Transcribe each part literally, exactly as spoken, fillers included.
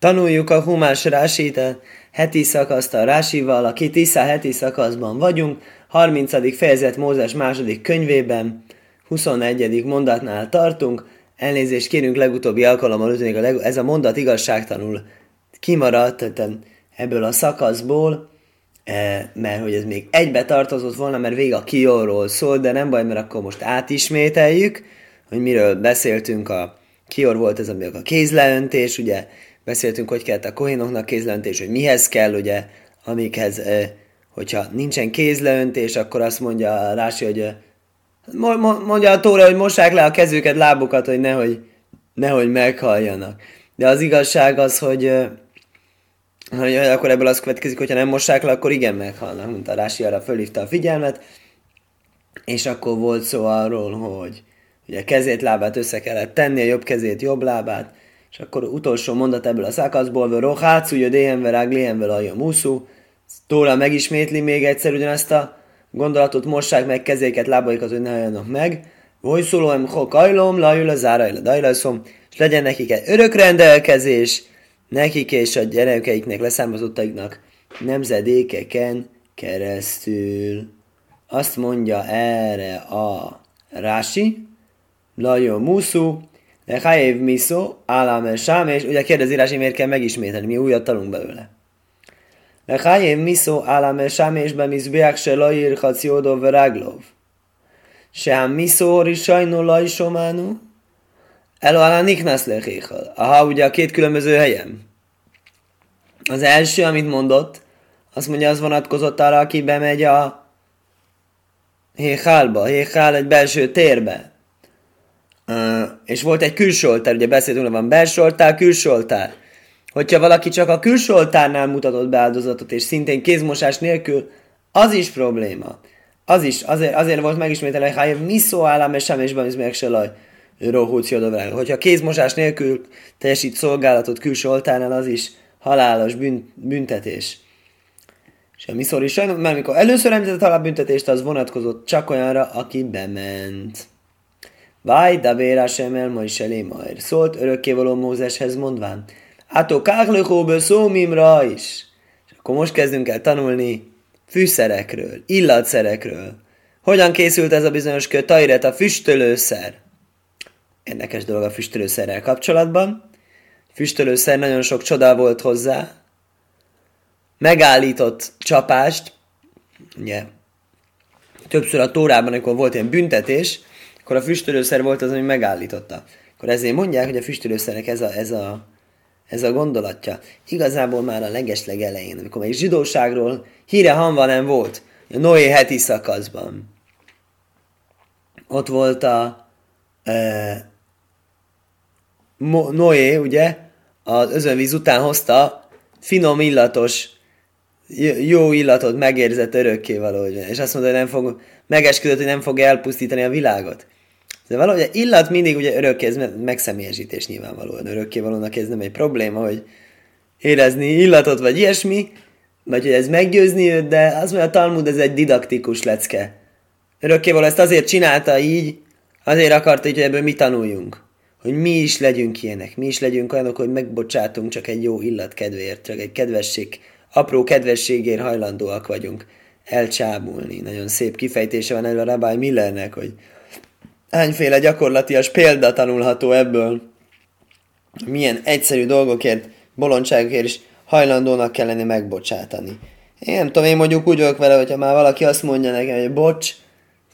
Tanuljuk a Humás Rásit, heti szakaszt a Rásival, aki Tiszá heti szakaszban vagyunk, harmincadik fejezet Mózes második könyvében, huszonegyedik mondatnál tartunk, elnézést kérünk legutóbbi alkalommal, ez a mondat igazságtanul kimaradt ebből a szakaszból, mert hogy ez még egybe tartozott volna, mert vége a Kiorról szól, de nem baj, mert akkor most átismételjük, hogy miről beszéltünk. A Kior volt ez, amikor a kézleöntés, ugye, beszéltünk, hogy kellett a kohénoknak kézleöntés, hogy mihez kell, ugye, amikhez, hogyha nincsen kézleöntés, akkor azt mondja Rási, hogy mondja a Tóra, hogy mossák le a kezüket, lábukat, hogy nehogy, nehogy meghaljanak. De az igazság az, hogy, hogy akkor ebből az következik, hogyha nem mossák le, akkor igen meghalnak, mondta Rási, arra fölhívta a figyelmet, és akkor volt szó arról, hogy ugye kezét, lábát össze kellett tenni, a jobb kezét, jobb lábát, és akkor utolsó mondat ebből a szakaszból, Rohácu, Jödéhenver, Áglihenver, Aljamuszú, Tóra megismétli még egyszer ugyanezt a gondolatot, mossák meg kezéket, lábaikat, hogy ne halljanak meg, Vojszulom, Hokajlom, Lajula, Zárajla, Dajlajszom, és legyen nekik egy örök rendelkezés, nekik és a gyerekeiknek, leszármazottaiknak nemzedékeken keresztül. Azt mondja erre a Rási, Lajomuszú, Hájév miszó, állámen sám, és ugye kérdezi Rási, miért kell megismételni, mi újat tanulunk belőle. Hájév miszó, állámen sám, és bemizbiák se lajér haciódó veráglov. Sehám miszó, risajnó lajsománú, elvállán niknász lehéjhal. Aha, ugye a két különböző helyen. Az első, amit mondott, azt mondja, az vonatkozott arra, aki bemegy a héjhálba, héjhál egy belső térbe. Uh, és volt egy külső oltár, ugye beszéltünk, van belső oltár, külső oltár. Hogyha valaki csak a külső oltárnál mutatott be áldozatot, és szintén kézmosás nélkül, az is probléma. Az is, azért, azért volt megismételve, hogy hájév miszó állám, és sem és bamiz meg se laj, rohúciódovrán. Hogyha kézmosás nélkül teljesít szolgálatot külső oltárnál, az is halálos bűn, büntetés. És a miszor is sajnos, mert mikor először említett halálbüntetést, az vonatkozott csak olyanra, aki bement. Váj, Davérá sem el, ma is elé maér. Szólt örökkévaló Mózeshez mondván. Átó káklökóből szó mimra is. És akkor most kezdünk el tanulni fűszerekről, illatszerekről. Hogyan készült ez a bizonyos kő, tajret, a füstölőszer? Érdekes dolog a füstölőszerrel kapcsolatban. Füstölőszer, nagyon sok csoda volt hozzá. Megállított csapást. Ugye, többször a Tórában, amikor volt ilyen büntetés, akkor a füstölőszer volt az, ami megállította. Akkor ezért mondják, hogy a füstölőszernek ez a, ez a, ez a gondolatja. Igazából már a legesleg elején, amikor még zsidóságról híre hanva nem volt, a Noé heti szakaszban. Ott volt a e, Mo, Noé, ugye, az özönvíz után hozta finom illatos, jó illatot megérzett örökkévaló, és azt mondta, hogy nem fog, megesküdött, hogy nem fog elpusztítani a világot. De valahogy illat mindig ugye örökké, ez megszemélyesítés nyilvánvalóan. Örökkévalónak ez nem egy probléma, hogy érezni illatot, vagy ilyesmi, vagy hogy ez meggyőzni őt, de azt mondja, a Talmud ez egy didaktikus lecke. Örökkévaló ezt azért csinálta így, azért akarta így, hogy ebből mi tanuljunk. Hogy mi is legyünk ilyenek, mi is legyünk olyanok, hogy megbocsátunk csak egy jó illat kedvéért, csak egy kedvesség, apró kedvességért hajlandóak vagyunk elcsábulni. Nagyon szép kifejtése van erről a Rabbi Millernek, hogy hányféle gyakorlatias példa tanulható ebből, milyen egyszerű dolgokért, bolondságokért is hajlandónak kellene megbocsátani. Én nem tudom, én mondjuk úgy vagyok vele, hogyha már valaki azt mondja nekem, hogy bocs,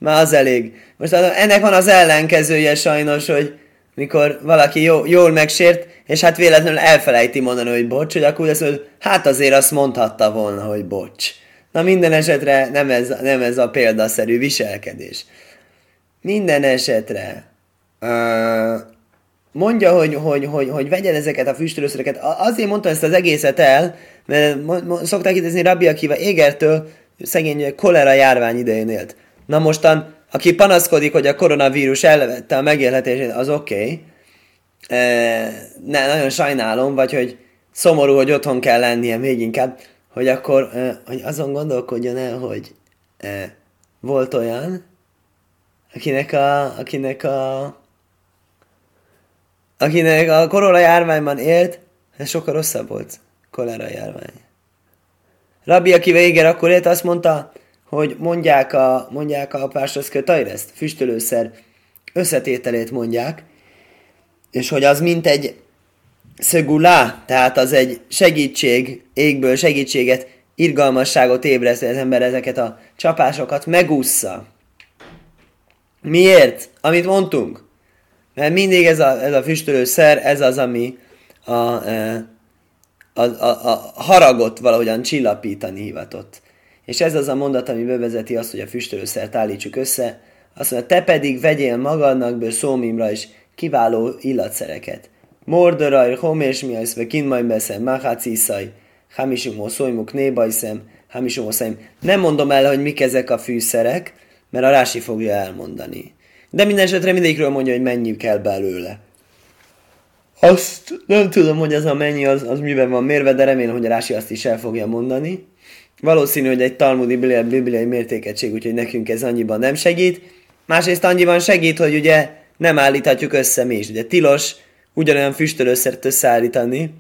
már az elég. Most ennek van az ellenkezője sajnos, hogy mikor valaki jó, jól megsért, és hát véletlenül elfelejti mondani, hogy bocs, hogy akkor azt mondja, hát azért azt mondhatta volna, hogy bocs. Na minden esetre nem ez, nem ez a példaszerű viselkedés. Minden esetre uh, mondja, hogy, hogy, hogy, hogy vegyed ezeket a füstölőszereket. Azért mondtam ezt az egészet el, mert szokták idézni Rabbi Akiva Égertől, szegény kolera járvány idején élt. Na mostan, aki panaszkodik, hogy a koronavírus elvette a megélhetését, az oké. Okay. E, nagyon sajnálom, vagy hogy szomorú, hogy otthon kell lennie még inkább, hogy akkor e, hogy azon gondolkodjon el, hogy e, volt olyan, akinek a, akinek a akinek a koronajárványban élt, Ez sokkal rosszabb volt, kolera járvány. Rabbi, aki véger akkor élt, azt mondta, hogy mondják a, mondják a pásraszkő tajreszt, füstölőszer összetételét mondják, és hogy az mint egy szegulá, tehát az egy segítség, égből segítséget, irgalmasságot ébreszt az ember ezeket a csapásokat megússza. Miért? Amit mondtunk. Mert mindig ez a, ez a füstölőszer, ez az, ami a, a, a, a haragot valahogyan csillapítani hivatott. És ez az a mondat, ami bevezeti azt, hogy a füstölőszert állítsuk össze. Azt mondja, te pedig vegyél magadnak ből szómimra is kiváló illatszereket. Mordoraj, homésmiajszve, kinmajbeszem, máháciszaj, hamisumó szolymuk, nébajszem, hamisumó szaim. Nem mondom el, hogy mik ezek a fűszerek, mert a Rási fogja elmondani. De minden esetre mindegyikről mondja, hogy mennyi kell belőle. Azt nem tudom, hogy az a mennyi, az, az miben van mérve, de remélem, hogy a Rási azt is el fogja mondani. Valószínű, hogy egy talmudi bibliai mértékegység, úgyhogy nekünk ez annyiban nem segít. Másrészt annyiban segít, hogy ugye nem állíthatjuk össze mi is. Ugye tilos ugyanolyan füstölőszert összeállítani,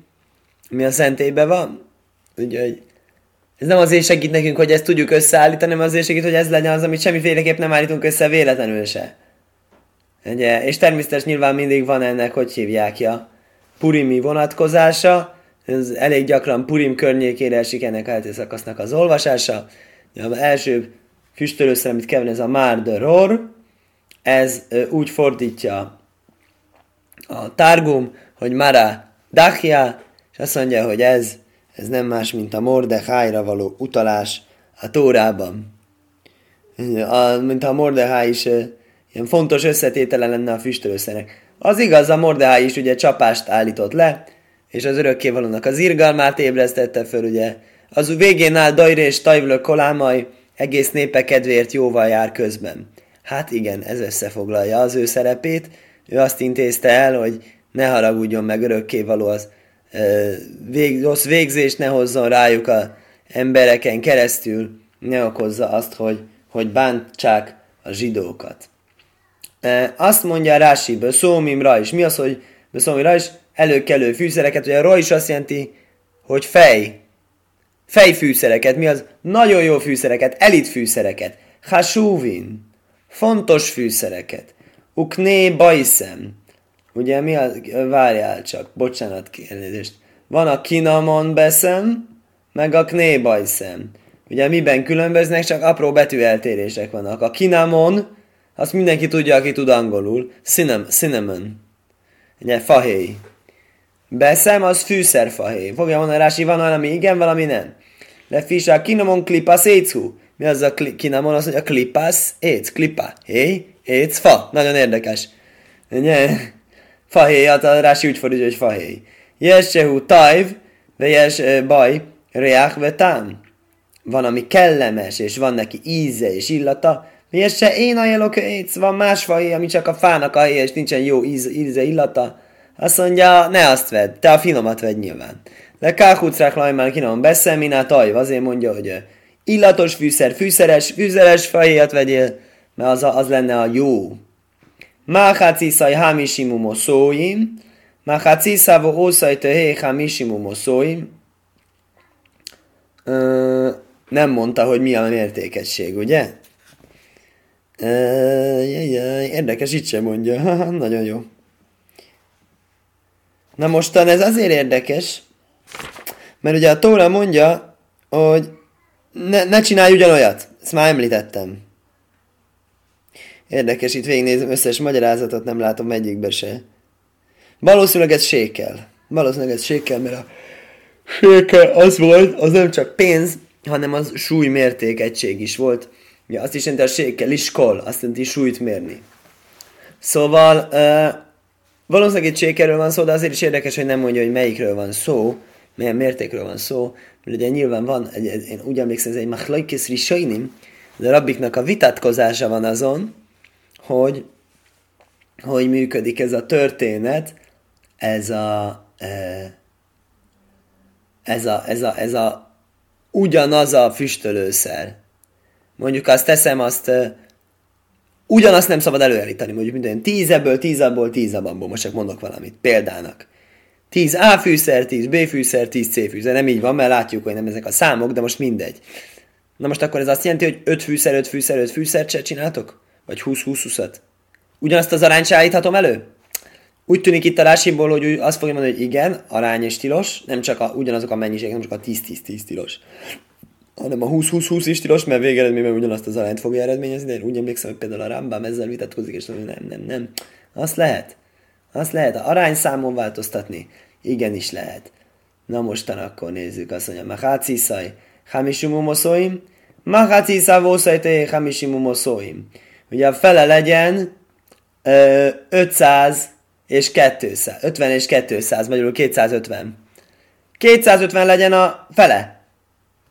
ami a szentélyben van. Úgyhogy ez nem azért segít nekünk, hogy ezt tudjuk összeállítani, hanem azért segít, hogy ez legyen az, amit semmiféleképp nem állítunk össze véletlenül se. Ugye? És természetesen nyilván mindig van ennek, hogy hívjákja, purimi vonatkozása. Ez elég gyakran Purim környékére esik ennek a heti szakasznak az olvasása. Az első füstölőszer, amit kever, ez a Mar de Ror. Ez úgy fordítja a Targum, hogy Mara Dachia, és azt mondja, hogy ez, ez nem más, mint a Mordechai-ra való utalás a Tórában. A, mint a Mordechai is ilyen fontos összetétele lenne a füstölőszernek. Az igaz, a Mordechai is ugye csapást állított le, és az örökkévalónak az irgalmát ébresztette föl, ugye. Az végén áll Dajr és Tajvlő Kolámai, egész népe kedvéért jóval jár közben. Hát igen, ez összefoglalja az ő szerepét. Ő azt intézte el, hogy ne haragudjon meg örökkévaló az ö, vég, rossz végzést, ne hozzon rájuk az embereken keresztül, ne okozza azt, hogy, hogy bántsák a zsidókat. E, azt mondja Rási, Böszómimra is. Mi az, hogy Böszómimra is? Előkelő fűszereket, ugye a ro is azt jelenti, hogy fej. Fejfűszereket, mi az? Nagyon jó fűszereket, elit fűszereket. Hasúvin. Fontos fűszereket. Ukné bajszem. Ugye mi az? Várjál csak, bocsánat, kérdést. Van a kinamon beszem, meg a kné bajszem. Ugye miben különböznek, csak apró betűeltérések vannak. A kinamon, azt mindenki tudja, aki tud angolul. Cinnamon. Cinnamon. Ugye, fahéj. Beszem, az fűszerfahéj. Fogja mondani, Rási, van valami igen, valami nem. De fisa, kinamon klipasz écu. Mi az a kli- kinamon? Azt mondja, klipasz éc, klipa. Héj, éc, fa. Nagyon érdekes. Ugye? Fahéj, hát a Rási úgy fordítja, hogy fahéj. Jessehú tajv, ve jess baj, reach ve tám. Van, ami kellemes, és van neki íze és illata. És se én ajánlok éc, van más fahéj, ami csak a fának a helye, és nincsen jó íz, íze, illata. Azt mondja, ne azt vedd, te a finomat vedd nyilván. De kákucrák lajmán kinom beszél, minát ajv, azért mondja, hogy illatos fűszer, fűszeres, fűszeres fahéjat vegyél, mert az, a, az lenne a jó. Máháciszaj hámisimum oszóim, máháciszávó ószaj töhé hámisimum oszóim. Nem mondta, hogy mi a mértékegység, ugye? Uh, yeah, yeah. Érdekes, itt sem mondja. Nagyon jó. Na mostan ez azért érdekes, mert ugye a Tóra mondja, hogy ne, ne csinálj ugyanolyat. Ezt már említettem. Érdekes, itt végignézem összes magyarázatot, nem látom egyikbe se. Valószínűleg ez sékel. Valószínűleg ez sékel, mert a sékel az volt, az nem csak pénz, hanem az súlymértékegység is volt. Ja, azt is jelenti a sékkel, iskol, azt jelenti súlyt mérni. Szóval uh, valószínűleg egy sékkelről van szó, de azért is érdekes, hogy nem mondja, hogy melyikről van szó, milyen mértékről van szó, mert ugye nyilván van, egy, egy, én úgy emlékszem, ez egy machlokes rishonim, de a rabbiknak a vitatkozása van azon, hogy hogy működik ez a történet, ez a uh, ez a, ez a, ez a ugyanaz a füstölőszer. Mondjuk azt teszem, azt uh, ugyanazt nem szabad előállítani, mondjuk minden tízből, tízből, tízből, most csak mondok valamit, példának. tíz A fűszer, tíz B fűszer, tíz C fűszer. Nem így van, mert látjuk, hogy nem ezek a számok, de most mindegy. Na most akkor ez azt jelenti, hogy öt fűszer, öt fűszer, öt fűszert se csináltok? Vagy húsz húsz húszat? Ugyanazt az arányt se állíthatom elő? Úgy tűnik itt a Rásiból, hogy azt fogja mondani, hogy igen, arány és tilos, nem csak a, ugyanazok a mennyiség, nem csak a tíz tíz tíz tilos, hanem a húsz húsz húsz is tilos, mert végeredményben ugyanazt az arányt fogja eredményezni. Én úgy emlékszem, hogy például a Rambam ezzel vitatkozik, és nem, nem, nem, nem. Azt lehet. Azt lehet. A arányszámon változtatni. Igenis lehet. Na mostan akkor nézzük, azt mondja, Maháciszaj, Hamisumumoszóim, Maháciszavószajté, Hamisumumoszóim. Ugye a fele legyen ö, ötszáz és kétszáz, ötven és kétszáz, magyarul kétszázötven. kétszázötven legyen a fele.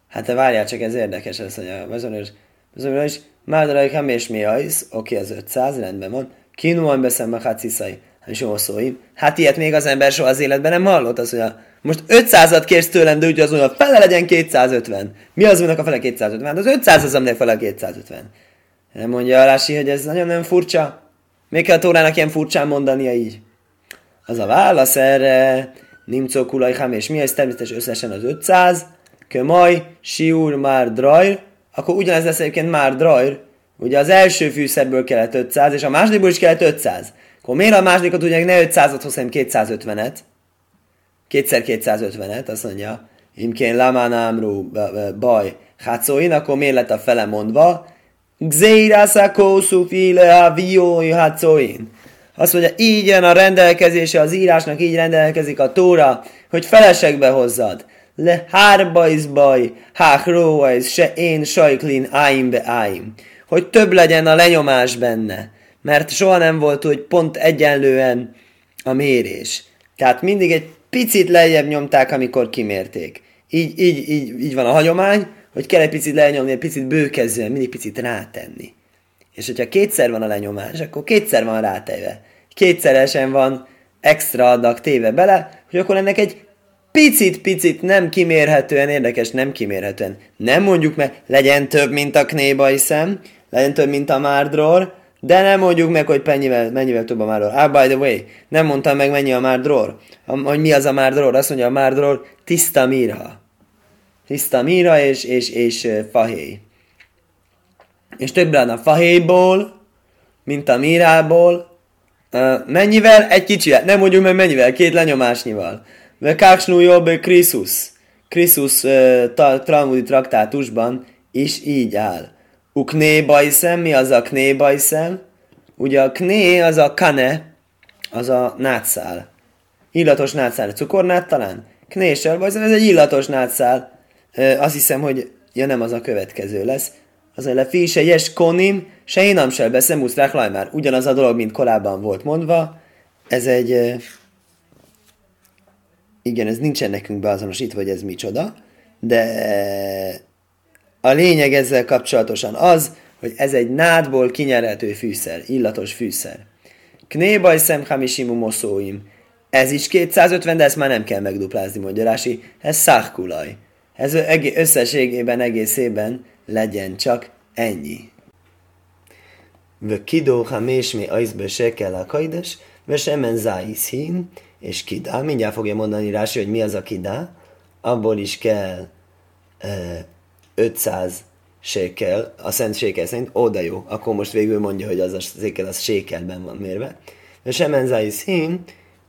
Hát te várjál csak, ez érdekes, ez mondja, bizonyos, bizonyos, Márdalai Hamés Miajsz, oké, az ötszáz, rendben van. Kínuan beszem a Háciszai, Hamisumumoszóim. Hát ilyet még az ember soha az életben nem hallott, az, hogy a, most ötszázat kérsz tőlem, de úgy az, hogy a fele legyen kétszázötven. Mi az, mondnak a fele kétszázötven? Hát az ötszáz az, aminek fele kétszázötven. Nem mondja a Rási, hogy ez nagyon nem furcsa? Még kell a Tórának ilyen furcsán mondania így? Az a válasz erre, Nimco Kulajhám és mi, ez természetesen összesen az ötszáz, Kömaj, Siúr, Már, Drajr, akkor ugyanez lesz egyébként Már, Drajr, ugye az első fűszerből kellett ötszáz, és a másodikból is kellett ötszáz. Akkor miért a másodikat ugye ne ötszázat hoz, hanem kétszázötvenet? Kétszer kétszázötvenet, azt mondja, Imkén Lamánámru baj Hácóin, akkor miért lett a fele mondva? Azt mondja, így jön a rendelkezése az írásnak, így rendelkezik a Tóra, hogy felesekbe hozzad. Le hárbajzbaj, háhróajz, se én sajklin áimbe áim. Hogy több legyen a lenyomás benne, mert soha nem volt, hogy pont egyenlően a mérés. Tehát mindig egy picit lejjebb nyomták, amikor kimérték. Így, így, így, így van a hagyomány, hogy kell egy picit lenyomni, egy picit bőkezően, mindig picit rátenni. És hogyha kétszer van a lenyomás, akkor kétszer van rátéve. Kétszeresen van extra adag téve bele, hogy akkor ennek egy picit-picit nem kimérhetően, érdekes, nem kimérhetően. Nem mondjuk meg, legyen több, mint a knébajszem, legyen több, mint a márdror, de nem mondjuk meg, hogy mennyivel, mennyivel több a márdror. Ah, by the way, nem mondtam meg, mennyi a márdror. Hogy mi az a márdror? Azt mondja, a márdror tiszta mirha. Tiszta míra és, és, és fahéj. És többre a fahéjból, mint a mírából. Uh, mennyivel? Egy kicsivel. Nem mondjuk meg mennyivel, két lenyomásnyival. Vekáksnú jobb Kriszus. Kriszus uh, talmudi traktátusban is így áll. Ukné bajszem, mi az a kné bajszem? Ugye a kné az a kane, az a nátszál. Illatos nátszál, cukornát talán? Kné bajszem, ez egy illatos nátszál. Ö, azt hiszem, hogy ja nem az a következő lesz. Az a lefi se jes konim, se én nem se beszem, usztrák lajmár. Ugyanaz a dolog, mint korábban volt mondva. Ez egy... Ö, igen, ez nincsen nekünk beazonosítva, hogy ez micsoda. De ö, a lényeg ezzel kapcsolatosan az, hogy ez egy nádból kinyerhető fűszer, illatos fűszer. Knébaj szem hamisimomoszóim. Ez is kétszázötven, de ezt már nem kell megduplázni, mondja Rási. Ez szahkulaj. Ez összességében, egészében legyen csak ennyi. Ve kidó, ha mésmi ajzbe se kell a kajdes, ve semen záisz hín, és kidá. Mindjárt fogja mondani Rási, hogy mi az a kidá. Abból is kell e, ötszáz sékel, a szent sékel szerint. Ó, de jó, akkor most végül mondja, hogy az a sékel, az sékelben van mérve. Ve semen záisz hín,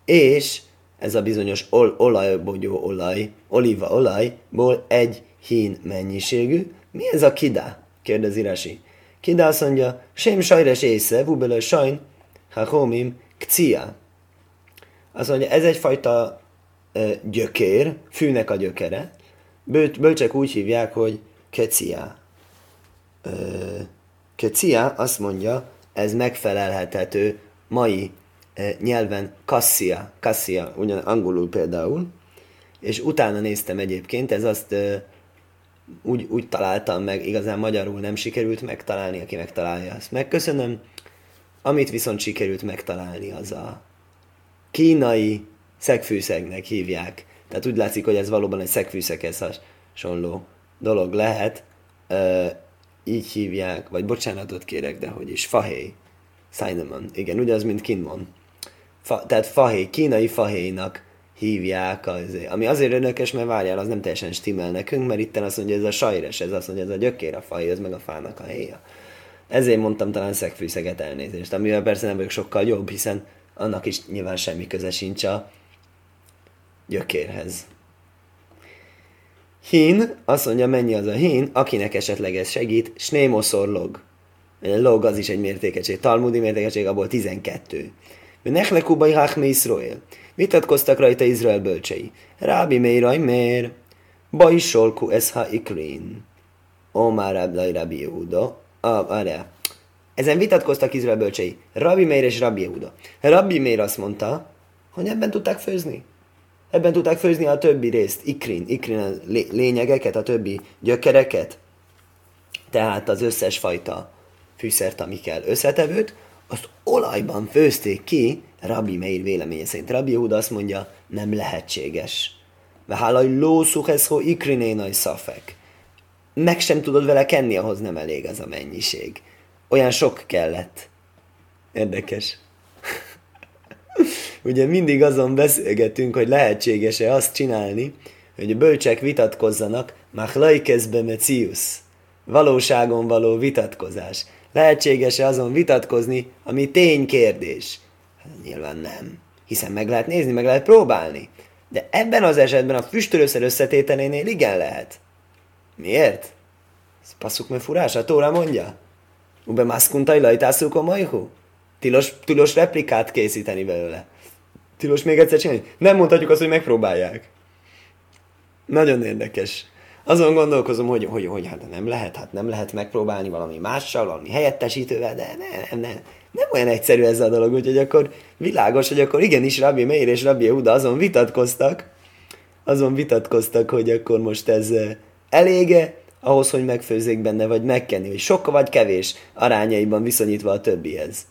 és... ez a bizonyos ol- olajbogyó olaj, oliva olajból egy hín mennyiségű. Mi ez a kidá? Kérdezi Rási. Kidá azt mondja, sem sajres észe, vúbelő sajn, ha homim, kcia. Azt mondja, ez egyfajta ö, gyökér, fűnek a gyökere. Bő- bölcsek úgy hívják, hogy kecia. Ö, kecia azt mondja, ez megfelelhetető mai nyelven kassia, kassia, ugyan angolul például, és utána néztem egyébként, ez azt uh, úgy, úgy találtam meg, igazán magyarul nem sikerült megtalálni, aki megtalálja, azt megköszönöm. Amit viszont sikerült megtalálni, az a kínai szegfűszegnek hívják. Tehát úgy látszik, hogy ez valóban egy szegfűszeghez hasonló dolog lehet. Uh, így hívják, vagy bocsánatot kérek, de hogy is, fahéj. Cinnamon. Igen, ugyanaz, mint kinmon. Fa, tehát fahéj, kínai fahéjnak hívják, azért, ami azért önökes, mert várjál, az nem teljesen stimmel nekünk, mert itten azt mondja, ez a sajres, ez azt mondja, ez a gyökér a faj, ez meg a fának a héja. Ezért mondtam talán szegfűszeget elnézést, amivel persze nem vagyok sokkal jobb, hiszen annak is nyilván semmi köze sincs a gyökérhez. Hín, azt mondja, mennyi az a hín, akinek esetleg ez segít, snémoszor log. Log az is egy mértékegység, talmudi mértékegység, abból tizenkettő. Nechlekubai hachmi Izrael. Vitatkoztak rajta Izrael bölcsei. Rábi meiraj mér, bai solku ez ha ikrin. Omar ráblaj Rábi Jehuda. Várjál. Ezen vitatkoztak Izrael bölcsei. Rábi meir és Rábi Jehuda. Rábi meir azt mondta, hogy ebben tudták főzni. Ebben tudták főzni a többi részt, ikrin, ikrin a lényegeket, a többi gyökereket. Tehát az összes fajta fűszert, ami kell összetevőt, azt olajban főzték ki, Rábi Meir véleménye szerint. Rábi Jehuda azt mondja, nem lehetséges. Vehálaj lószuheszho ikrinénaj szafek. Meg sem tudod vele kenni, ahhoz nem elég az a mennyiség. Olyan sok kellett. Érdekes. Ugye mindig azon beszélgetünk, hogy lehetséges-e azt csinálni, hogy a bölcsek vitatkozzanak, machlaikeszbe meciusz, valóságon való vitatkozás. Lehetséges-e azon vitatkozni, ami ténykérdés? Hát nyilván nem, hiszen meg lehet nézni, meg lehet próbálni. De ebben az esetben a füstölőszer összetételénél igen lehet. Miért? Ez passzuk meg furás, a Tóra mondja. Ube maszkuntai lajtászulko majhu? Tilos, tilos replikát készíteni belőle. Tilos még egyszer csinálni. Nem mondhatjuk azt, hogy megpróbálják. Nagyon érdekes. Azon gondolkozom, hogy, hogy, hogy hát nem lehet, hát nem lehet megpróbálni valami mással, valami helyettesítővel, de nem, nem, nem olyan egyszerű ez a dolog, úgyhogy akkor világos, hogy akkor igenis Rábi Meir és Rábi Jehuda azon vitatkoztak, azon vitatkoztak, hogy akkor most ez elége ahhoz, hogy megfőzzék benne, vagy megkenni, hogy sok vagy kevés arányaiban viszonyítva a többihez.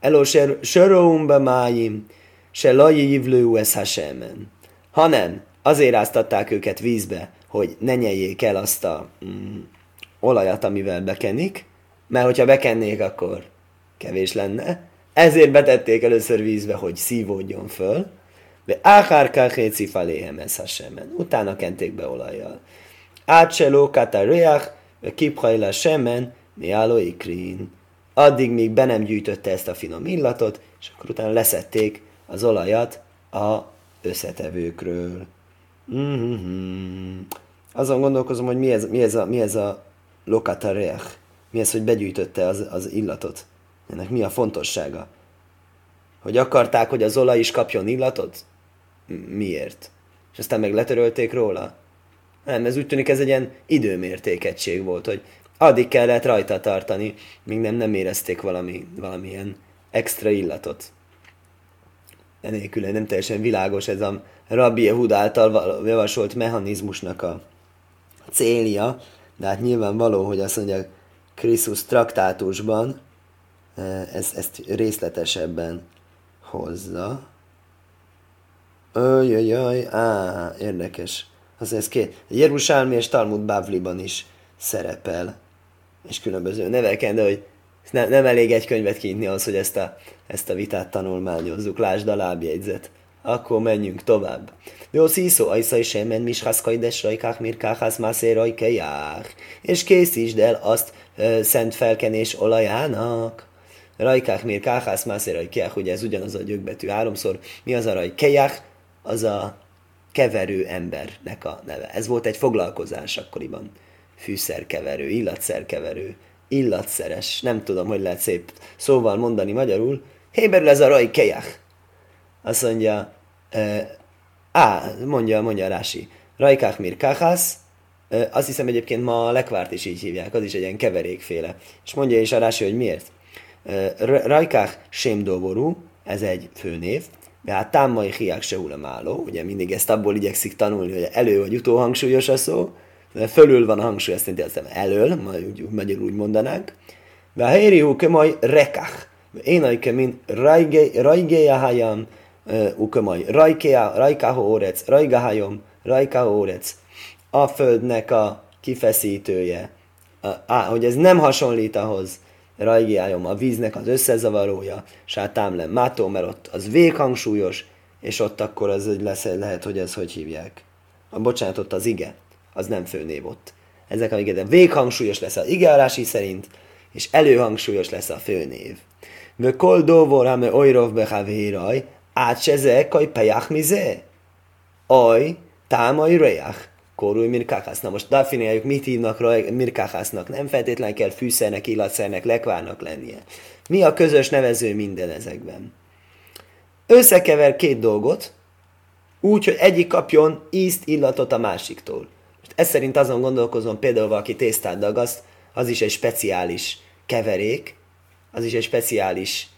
Elo söröumbe májim, se lajjívlő ez hasemen. Hanem azért áztatták őket vízbe, hogy ne nyeljék el azt a mm, olajat, amivel bekenik, mert hogyha bekennék, akkor kevés lenne. Ezért betették először vízbe, hogy szívódjon föl. De áhárkáhé cifaléhem ez hasemen. Utána kenték be olajjal. Átseló katareach, kiphaila semen, miálló ikrin. Addig, míg be nem gyűjtötte ezt a finom illatot, és akkor utána leszették az olajat a összetevőkről. Mm-hmm. Azon gondolkozom, hogy mi ez, mi ez a, mi ez a lokatareach, mi ez, hogy begyűjtötte az, az illatot. Ennek mi a fontossága? Hogy akarták, hogy az olaj is kapjon illatot? Miért? És aztán meg letörölték róla? Nem, ez úgy tűnik, ez egy ilyen időmértékegység volt, hogy addig kellett rajta tartani, míg nem, nem érezték valami, valamilyen extra illatot. Enélkül nem teljesen világos ez a Rábi Jehuda által javasolt mechanizmusnak a célja, de hát nyilvánvaló, hogy azt mondják Krisztus traktátusban ez, ezt részletesebben hozza. Öjöjöj, á, érdekes. Azt mondja, ez két. Jerusálmi és Talmud Bavliban is szerepel. És különböző neveken, de hogy ne, nem elég egy könyvet kinyitni ahhoz, hogy ezt a, ezt a vitát tanulmányozzuk. Lásd a lábjegyzet. Akkor menjünk tovább. Jó szíszó, ajszai semen, mishaszkaides rajkák, mirkáhász, mászé rajkeják. És készítsd el azt ö, szent felkenés olajának. Rajkák, mirkáhász, mászé rajkeják, ugye ez ugyanaz a gyökbetű háromszor. Mi az a rajkeják? Az a keverő embernek a neve. Ez volt egy foglalkozás akkoriban. Fűszerkeverő, illatszerkeverő, illatszeres, nem tudom, hogy lehet szép szóval mondani magyarul. Héberül ez a raj kejach. Azt mondja, e, á, mondja, mondja Rási, rajkach mir kachasz, e, azt hiszem egyébként ma a lekvárt is így hívják, az is egy ilyen keverékféle. És mondja is a Rási, hogy miért. E, rajkach sémdoború, ez egy főnév, de hát támmai hiák se ulamáló, ugye mindig ezt abból igyekszik tanulni, hogy elő vagy utóhangsúlyos a szó, de fölül van a hangsúly, azt mondtam, elől, majd úgy, magyarul úgy mondanánk. De a helyri húkömaj rekach. Én ajkömin rajgéjáhájám, húkömaj rajkáhórec, rajgáhájom, rajkáhórec. A földnek a kifeszítője. A, á, hogy ez nem hasonlít ahhoz, rajgéjájom, a víznek az összezavarója, sátámlen mátó, mert ott az véghangsúlyos, és ott akkor ez lesz, lehet, hogy ez hogy hívják. A bocsánat, ott az ige, az nem főnév ott. Ezek a ige, de véghangsúlyos lesz az ige arási szerint, és előhangsúlyos lesz a főnév. Ve kol dovor hame ojrov behavíraj, átseze kaj pejach mizé. Aj, támaj rejach. Korúj mirkákász. Na most definiáljuk, mit hívnak mirkákásznak. Nem feltétlenül kell fűszernek, illatszernek, lekvárnak lennie. Mi a közös nevező minden ezekben? Összekever két dolgot, úgy, hogy egyik kapjon ízt, illatot a másiktól. Most ez szerint azon gondolkozom, például valaki tésztát dagaszt, az is egy speciális keverék, az is egy speciális.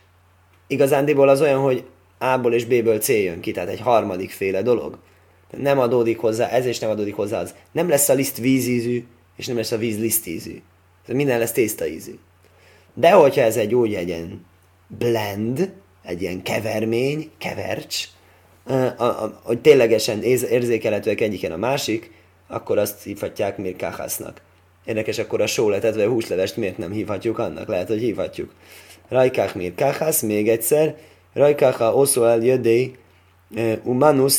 Igazándiból az olyan, hogy A-ból és B-ből C jön ki, tehát egy harmadik féle dolog. Nem adódik hozzá ez, és nem adódik hozzá az. Nem lesz a liszt vízízű, és nem lesz a víz lisztízű. Minden lesz tésztaízű. De hogyha ez egy úgy egy ilyen blend, egy ilyen kevermény, kevercs, hogy ténylegesen érzékelhetőek egyiken a másik, akkor azt hívhatják mirkáhásznak. Érdekes, akkor a sóletet vagy a húslevest miért nem hívhatjuk annak? Lehet, hogy hívhatjuk. Rajkák mirkáhász, még egyszer. Rajkáha oszol el jödéi umanus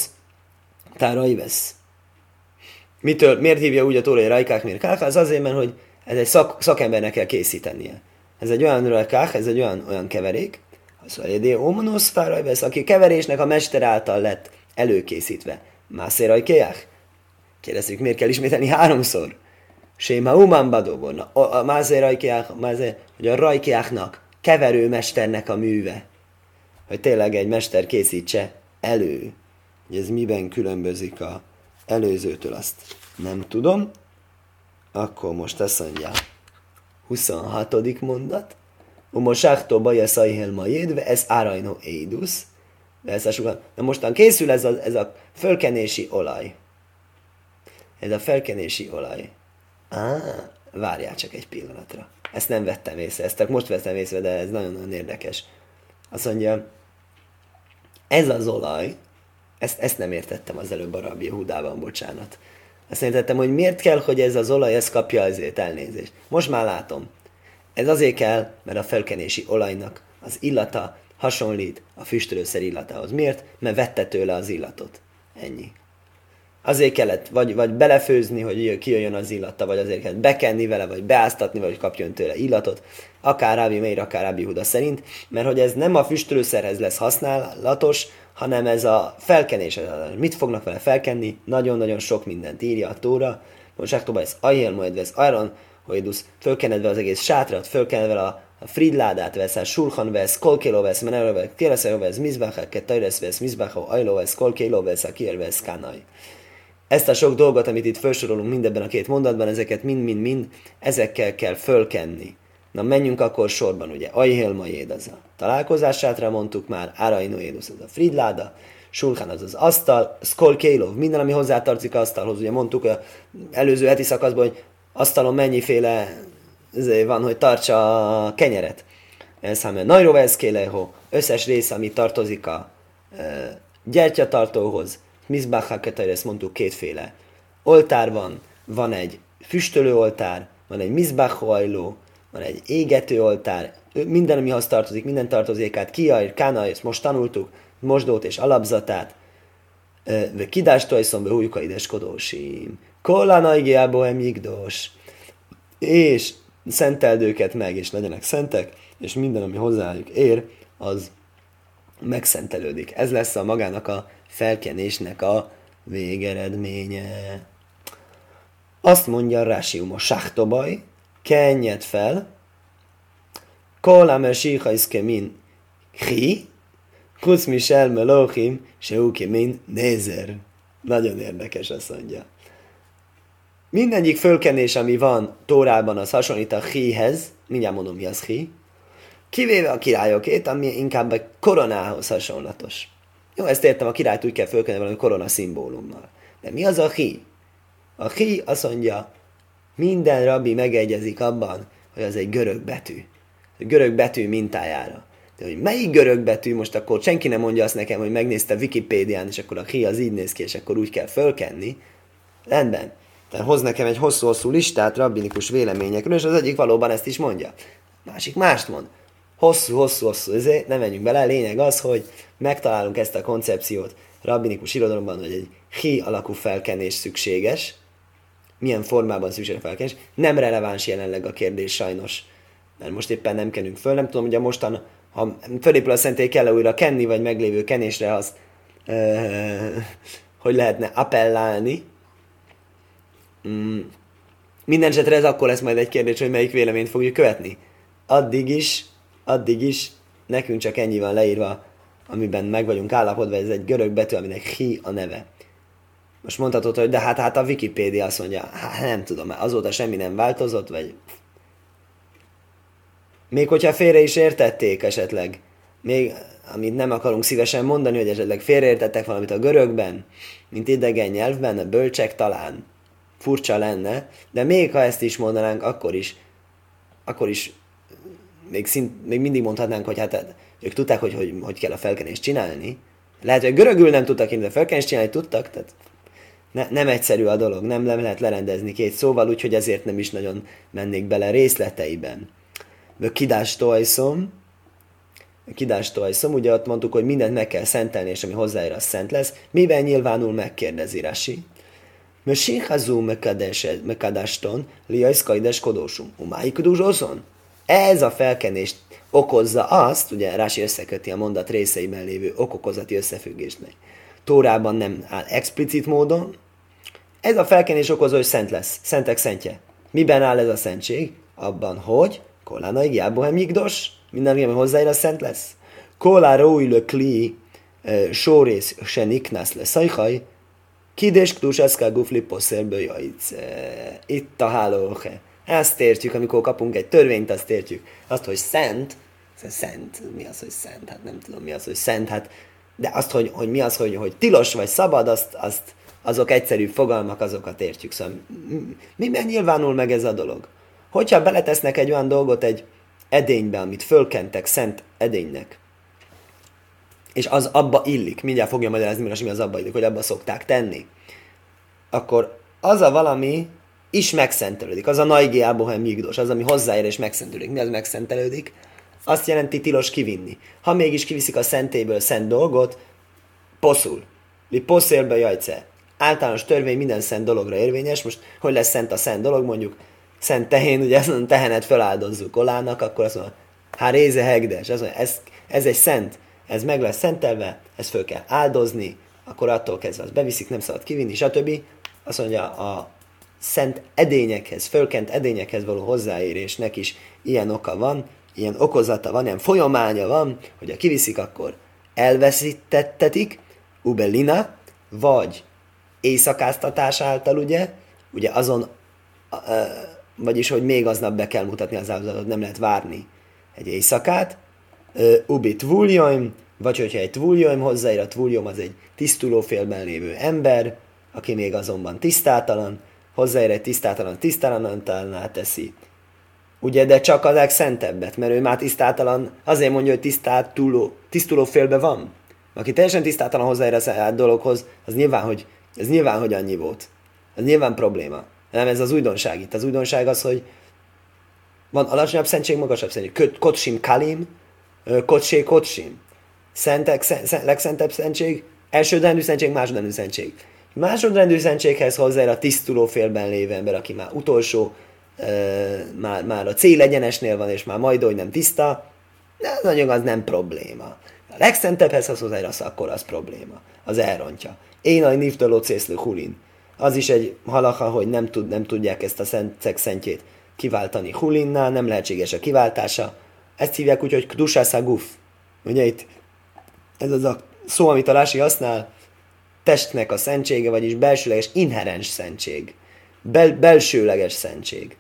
táraivesz. Mitől, miért hívja úgy a tóra, hogy rajkák mirkáhász? Azért, mert hogy ez egy szak, szakembernek kell készítenie. Ez egy olyan rajkák, ez egy olyan, olyan keverék, oszol el jödéi umanus táraivesz, aki a keverésnek a mester által lett előkészítve. Mászé rajkéják? Kérdezzük, miért kell ismételni háromszor? Séma umán badóborna. A mázé rajkiák, hogy a rajkiáknak, keverőmesternek a műve. Hogy tényleg egy mester készítse elő. Hogy ez miben különbözik az előzőtől, azt nem tudom. Akkor most azt mondja. huszonhatodik mondat. Umosáktól baja szajhél majédve, ez árajnó édusz. Na mostan készül ez a, ez a fölkenési olaj. Ez a felkenési olaj. Á, várjál csak egy pillanatra. Ezt nem vettem észre, ezt csak most vettem észre, de ez nagyon-nagyon érdekes. Azt mondja, ez az olaj, ezt, ezt nem értettem az előbb a Rabbi Jehudában, bocsánat. Azt nem értettem, hogy miért kell, hogy ez az olaj, ez kapja azért elnézést. Most már látom. Ez azért kell, mert a felkenési olajnak az illata hasonlít a füstölőszer illatához. Miért? Mert vette tőle az illatot. Ennyi. Azért kellett vagy, vagy belefőzni, hogy kijöjjön az illata, vagy azért kellett bekenni vele, vagy beáztatni, vagy kapjon tőle illatot, akár Rabbi Meir, akár Rabbi Jehuda szerint, mert hogy ez nem a füstölőszerhez lesz használatos, hanem ez a felkenés. Mit fognak vele felkenni? Nagyon-nagyon sok mindent írja a tóra. Most tovább ez ajél, majd vesz ajran, hoidusz, fölkenedve az egész sátrat, fölkenedve a a fridládát vesz, a surhan vesz, kolkéló vesz, menelő vesz, kéreszajó vesz, mizbáha, ketajresz vesz, mizbáha, ajló vesz, kolkéló vesz, a kier vesz, kánaj. Ezt a sok dolgot, amit itt felsorolunk mindebben a két mondatban, ezeket mind-mind-mind, ezekkel kell fölkenni. Na menjünk akkor sorban, ugye. Ajhél majéd az a találkozásátra mondtuk már, árajnó édusz az a fridláda, sulhán az az asztal, szkolkélov, minden, ami hozzátartozik asztalhoz. Ugye mondtuk az előző heti szakaszban, hogy asztalon mennyiféle van, hogy tartsa a kenyeret. Ez hámely nagyroveszkéleho, összes rész, ami tartozik a e, gyertyatartóhoz. Mizbáha ketajresz, mondtuk kétféle oltár van, van egy füstölő oltár, van egy mizbáhajló, van egy égető oltár, minden, amihoz tartozik, minden tartozékát, kiair, kánaj, ezt most tanultuk, mosdót és alapzatát, ve kidástolszon, ve hújka ideskodósim, kollanaigiából emigdós, és szenteld őket meg, és legyenek szentek, és minden, ami hozzájuk ér, az megszentelődik. Ez lesz a magának a felkenésnek a végeredménye. Azt mondja Rási Uma Sáhtobaj, kenjed fel, kollámer síhajszke min hi, kucmisel melohim, se uke min nézer. Nagyon érdekes, azt mondja. Mindegyik fölkenés, ami van Tórában, az hasonlít a hihez, mindjárt mondom, mi az hi, kivéve a királyokét, ami inkább a koronához hasonlatos. Jó, ezt értem, a királyt úgy kell fölkenni valami korona szimbólummal. De mi az a hi? A hi azt mondja, minden rabbi megegyezik abban, hogy az egy görög betű. A görög betű mintájára. De hogy melyik görög betű, most akkor senki nem mondja azt nekem, hogy megnézte Wikipédián, és akkor a hi az így néz ki, és akkor úgy kell fölkenni. Rendben. Tehát hoz nekem egy hosszú-hosszú listát rabbinikus véleményekről, és az egyik valóban ezt is mondja. Másik mást mond. hosszú, hosszú, hosszú, ezért nem menjünk bele. Lényeg az, hogy megtalálunk ezt a koncepciót rabbinikus irodalomban, hogy egy hi alakú felkenés szükséges. Milyen formában szükséges felkenés? Nem releváns jelenleg a kérdés sajnos, mert most éppen nem kenünk föl. Nem tudom, hogy a mostan, ha fölépül a szentély, kell újra kenni, vagy meglévő kenésre azt, euh, hogy lehetne appellálni. Mm. Minden esetre ez akkor lesz majd egy kérdés, hogy melyik véleményt fogjuk követni. Addig is, addig is, nekünk csak ennyi van leírva, amiben meg vagyunk állapodva, ez egy görög betű, aminek hi a neve. Most mondhatod, hogy de hát, hát a Wikipédia azt mondja, hát nem tudom, azóta semmi nem változott, vagy... Még hogyha félre is értették esetleg, még amit nem akarunk szívesen mondani, hogy esetleg félreértettek valamit a görögben, mint idegen nyelvben, a bölcsek talán furcsa lenne, de még ha ezt is mondanánk, akkor is, akkor is még, szint, még mindig mondhatnánk, hogy hát ők tudták, hogy hogy, hogy kell a felkenést csinálni. Lehet, hogy görögül nem tudtak, de a felkenést csinálni tudtak, tehát ne, nem egyszerű a dolog, nem, nem lehet lerendezni két szóval, úgyhogy ezért nem is nagyon mennék bele részleteiben. A kidástolajszom, a kidástolajszom, ugye ott mondtuk, hogy mindent meg kell szentelni, és ami hozzáér, az szent lesz. Miben nyilvánul, megkérdezi Rási. Mesihazú mekadáston, liajsz kajdes kodósum, umáj kodósoszon. Ez a felkenést okozza azt, ugye Rási összeköti a mondat részeiben lévő okokozati összefüggésnek. Tórában nem áll explicit módon. Ez a felkenés okozza, hogy szent lesz, szentek szentje. Miben áll ez a szentség? Abban, hogy Kolánaig jábohem jigdos, mindenki, ami hozzáér, az szent lesz. Kolá rói lökli, sórész se niknász lesz, hajhaj, kidés kdúsászká gufli poszerből jajc. Itt a hálóhe. Ezt értjük, amikor kapunk egy törvényt, azt értjük. Azt, hogy szent, szent, mi az, hogy szent? Hát nem tudom, mi az, hogy szent, hát, de azt, hogy, hogy mi az, hogy, hogy tilos vagy szabad, azt, azt, azok egyszerű fogalmak, azokat értjük. Szóval miben nyilvánul meg ez a dolog? Hogyha beletesznek egy olyan dolgot egy edénybe, amit fölkentek szent edénynek, és az abba illik, mindjárt fogja magyarázni, mert mi az abba illik, hogy abba szokták tenni, akkor az a valami is megszentelődik. Az a naigiábohem migdós, az, ami hozzáér és megszentelődik. Mi az megszentelődik? Azt jelenti tilos kivinni. Ha mégis kiviszik a szentéből szent dolgot, poszul. Li poszélbe jajce. Általános törvény minden szent dologra érvényes. Most hogy lesz szent a szent dolog, mondjuk szent tehén, ugye azt mondom, tehenet feláldozzuk Kolának, akkor azt mondom, há réze hegdes, azt mondom, ez, ez egy szent, ez meg lesz szentelve, ezt föl kell áldozni, akkor attól kezdve azt beviszik, nem szabad kivinni, stb. Azt mondja, a szent edényekhez, fölkent edényekhez való hozzáérésnek is ilyen oka van, ilyen okozata van, ilyen folyamánya van, hogy ha kiviszik, akkor elveszítettetik, ubelina, vagy éjszakáztatás által, ugye, ugye azon, ö, vagyis, hogy még aznap be kell mutatni az áldozatot, nem lehet várni egy éjszakát. Ubi tvuljoim, vagy hogyha egy tvuljoim hozzáér, a tvuljoim az egy tisztulófélben lévő ember, aki még azonban tisztátalan, hozzáér egy tisztátalan, tisztátalanná teszi. Ugye, de csak a legszentebbet, mert ő már tisztátalan, azért mondja, hogy tisztátuló, tisztulófélben van. Aki teljesen tisztátalan hozzáér a dologhoz, az nyilván, hogy, ez nyilván, hogy annyi volt. Ez nyilván probléma. Nem ez az újdonság itt. Az újdonság az, hogy van alacsonyabb szentség, magasabb szentség. Kotsim kalim, kotsé kotsim. Szentek, szent, legszentebb szentség, elsődrendű szentség, másodrendű szentség. Másodrendű szentséghez hozzáér a tisztulófélben lévő ember, aki már utolsó, ö, már, már a cél egyenesnél van, és már majd, hogy nem tiszta, de az anyag az nem probléma. A legszentebbhez hozzáér az, akkor az probléma. Az elrontja. Én a nívdaló cészlő hulin. Az is egy halakha, hogy nem, tud, nem tudják ezt a szentek szentjét kiváltani hulinnál, nem lehetséges a kiváltása. Ezt hívják úgy, hogy kdusászá guf. Ugye itt ez az a szó, amit a Rási használ, testnek a szentsége, vagyis belsőleges, inherens szentség. Bel- belsőleges szentség.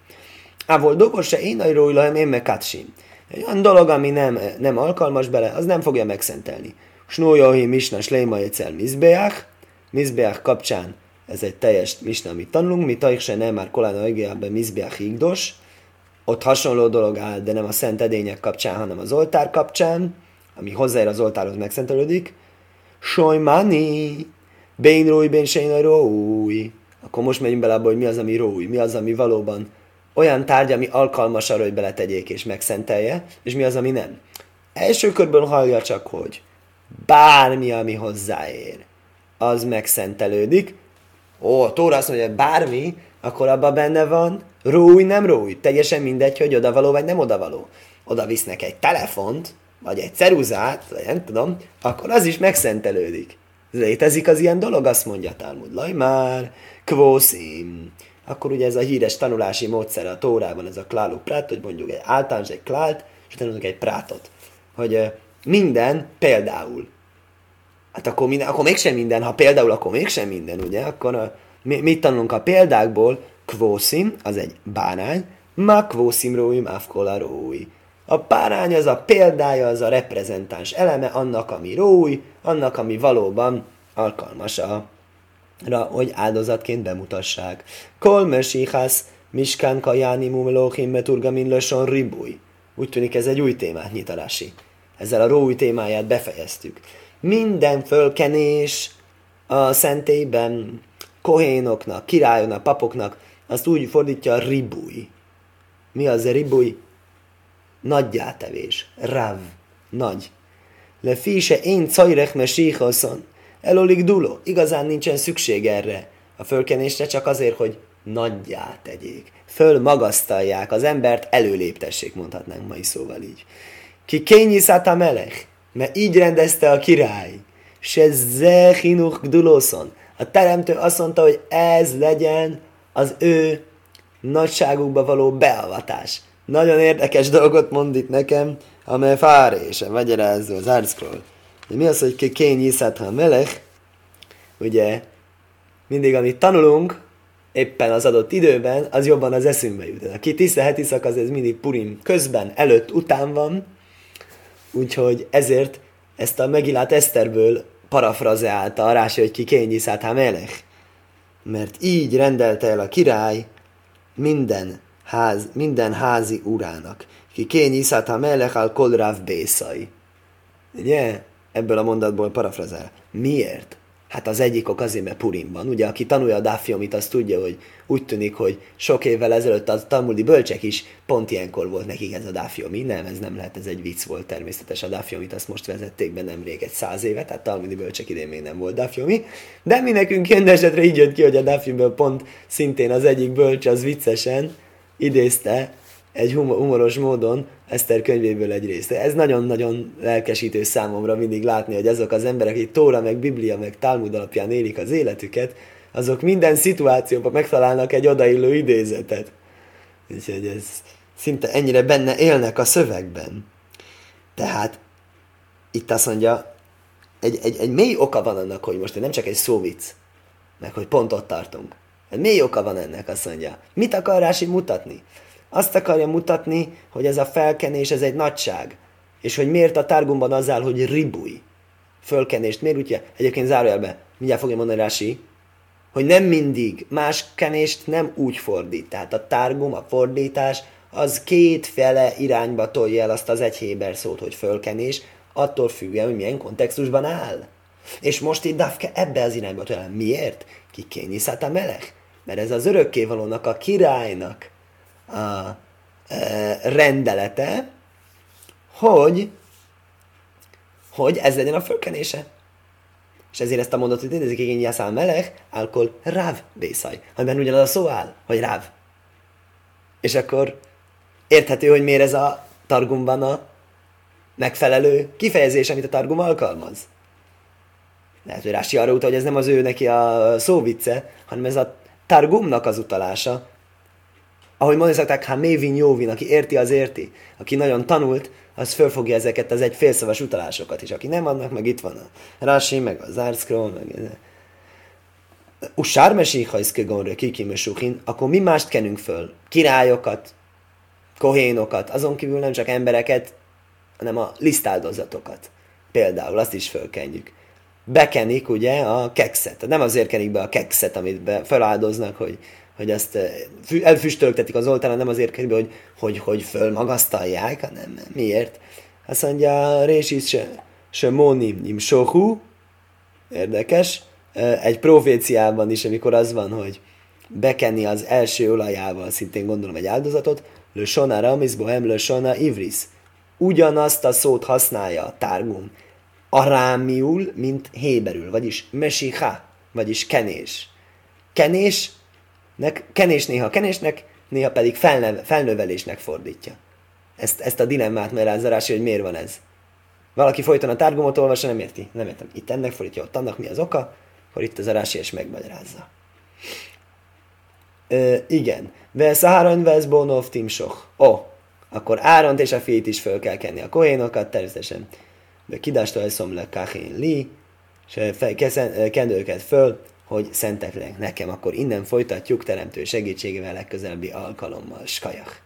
Ávol dokossa én ajróilajm én mekatsim. Egy olyan dolog, ami nem, nem alkalmas bele, az nem fogja megszentelni. Snójahim misna slémajecel mizbeach. Mizbeach kapcsán ez egy teljes misna, amit tanulunk. Mi tajkse nem már kolána ögéjában mizbeach higdos. Ott hasonló dolog áll, de nem a szent edények kapcsán, hanem az oltár kapcsán, ami hozzáér az oltárhoz megszentelődik. Sojmani, bén rój, bén sejnaj rój. Akkor most megyünk bele abba, hogy mi az, ami rój, mi az, ami valóban olyan tárgy, ami alkalmas arra, hogy beletegyék és megszentelje, és mi az, ami nem. Első körben hallja csak, hogy bármi, ami hozzáér, az megszentelődik. Ó, a Tóra azt mondja, hogy bármi, akkor abban benne van, rój, nem rój, teljesen mindegy, hogy odavaló vagy nem odavaló. Oda visznek egy telefont, vagy egy ceruzát, vagy nem tudom, akkor az is megszentelődik. Létezik az ilyen dolog, azt mondja a Talmud, laj már, kvószim. Akkor ugye ez a híres tanulási módszer a Tórában, ez a kláló prát, hogy mondjuk egy általános, egy klált, és utána mondjuk egy prátot. Hogy minden például. Hát akkor, minden, akkor mégsem minden, ha például, akkor mégsem minden, ugye? Akkor a, mi, mit tanulunk a példákból? Kvószim, az egy bárány, ma kvószim róim afkola rói. A bárány az a példája, az a reprezentáns eleme annak, ami rói, annak, ami valóban alkalmas arra, hogy áldozatként bemutassák. Kol mesíhász, miskán kajánimum lóhim meturgamin löson ribúj. Úgy tűnik, ez egy új témát nyit a Rási. Ezzel a rói témáját befejeztük. Minden fölkenés a szentélyben kohénoknak, királyoknak, papoknak, azt úgy fordítja, ribúj. Mi az a ribúj? Nagyjátevés. Rav. Nagy. Le fise én cajrech mesíhoszon. Elolig dulo. Igazán nincsen szükség erre a fölkenésre, csak azért, hogy nagyját tegyék. Fölmagasztalják az embert, előléptessék, mondhatnánk mai szóval így. Ki kényiszát a melech, mert így rendezte a király. Se zehinuch gduloszon. A teremtő azt mondta, hogy ez legyen az ő nagyságukba való beavatás. Nagyon érdekes dolgot mond itt nekem, amely fárésem, magyarázza az árszkról. De mi az, hogy ki kényiszát a melech? Ugye, mindig amit tanulunk, éppen az adott időben, az jobban az eszünkbe jut. Aki tiszta heti szakasz, ez mindig Purim közben, előtt, után van, úgyhogy ezért ezt a Megillát Eszterből parafrazeálta a Rási, hogy ki kényiszát hamelech. Mert így rendelte el a király minden, ház, minden házi urának. Ki kényiszát hamelech al kol rav bészai. Ugye? Ebből a mondatból parafrazál. Miért? Hát az egyik ok azért, mert Purim van. Ugye, aki tanulja a Dafjomit, az tudja, hogy úgy tűnik, hogy sok évvel ezelőtt a talmudi bölcsek is pont ilyenkor volt nekik ez a Dafjomi. Nem, ez nem lehet, ez egy vicc volt természetes. A Dafjomit azt most vezették be nemrég egy száz éve, tehát talmudi bölcsek idén még nem volt Dafjomi. De mi nekünk jön esetre így jött ki, hogy a Dafjomből pont szintén az egyik bölcs az viccesen idézte egy humoros módon Eszter könyvéből egy részt. Ez nagyon-nagyon lelkesítő számomra mindig látni, hogy azok az emberek, akik Tóra, meg Biblia, meg Talmud alapján élik az életüket, azok minden szituációban megtalálnak egy odaillő idézetet. Úgyhogy ez szinte ennyire benne élnek a szövegben. Tehát itt azt mondja, egy, egy, egy mély oka van annak, hogy most nem csak egy szóvic, meg hogy pont ott tartunk. Egy mély oka van ennek, azt mondja. Mit akar Rási mutatni? Azt akarja mutatni, hogy ez a felkenés, ez egy nagyság. És hogy miért a Targumban az áll, hogy ribúj. Fölkenést miért úgy? Egyébként zárójelben, mindjárt fogja mondani Rási, hogy nem mindig, más kenést nem úgy fordít. Tehát a Targum, a fordítás, az kétféle irányba tolja el azt az egy héber szót, hogy fölkenés, attól függően, hogy milyen kontextusban áll. És most itt Dafke ebbe az irányba tolja el. Miért? Ki kényiszát a melech? Mert ez az örökkévalónak, a királynak a e, rendelete, hogy, hogy ez legyen a fölkenése. És ezért ezt a mondatot idézik, hogy én jászál meleg, álkol ráv bészaj, amiben ugyanaz a szó áll, hogy ráv. És akkor érthető, hogy miért ez a Targumban a megfelelő kifejezés, amit a Targum alkalmaz. Lehet, hogy Rási arra utal, hogy ez nem az ő neki a szóvicce, hanem ez a Targumnak az utalása. Ahogy mondani szokták, ha mévin jóvin, aki érti, az érti. Aki nagyon tanult, az fölfogja ezeket az egy félszavas utalásokat is. Aki nem, annak meg itt van a Rási, meg a Zárszkról, meg... Ussár mesíhajszkögonrő kikimösuhin, akkor mi mást kenünk föl? Királyokat, kohénokat, azon kívül nem csak embereket, hanem a lisztáldozatokat. Például azt is fölkenjük. Bekenik ugye a kekszet. Nem azért kenik be a kekszet, amit be, feláldoznak, hogy... hogy azt elfüstöltetik az oltáron, nem azért kerül, hogy, hogy, hogy fölmagasztalják, hanem miért? Azt mondja, Résis Semónim im sohu, érdekes, egy proféciában is, amikor az van, hogy bekenni az első olajával, szintén gondolom egy áldozatot, le sona ramis bohem le sona ivris. ugyanazt a szót használja a Targum arámiul, mint héberül, vagyis mesiha, vagyis kenés. Kenésnek, kenés néha kenésnek, néha pedig felnev, felnövelésnek fordítja. Ezt, ezt a dilemmát merázza Rási, hogy miért van ez. Valaki folyton a Targumot olvasva, nem érti. Nem értem. Itt ennek fordítja, ott annak mi az oka, akkor itt az Rási is megmagyarázza. Ö, igen. Vesz Áron, vesz Bonov, Timsoch. Ó, akkor Áront és a fiét is föl kell kenni. A kohénokat természetesen. De kidástól szomlek Kahén Li, és kend őket föl, hogy szentek nekem. Akkor innen folytatjuk teremtő segítségével legközelebbi alkalommal. Skajach.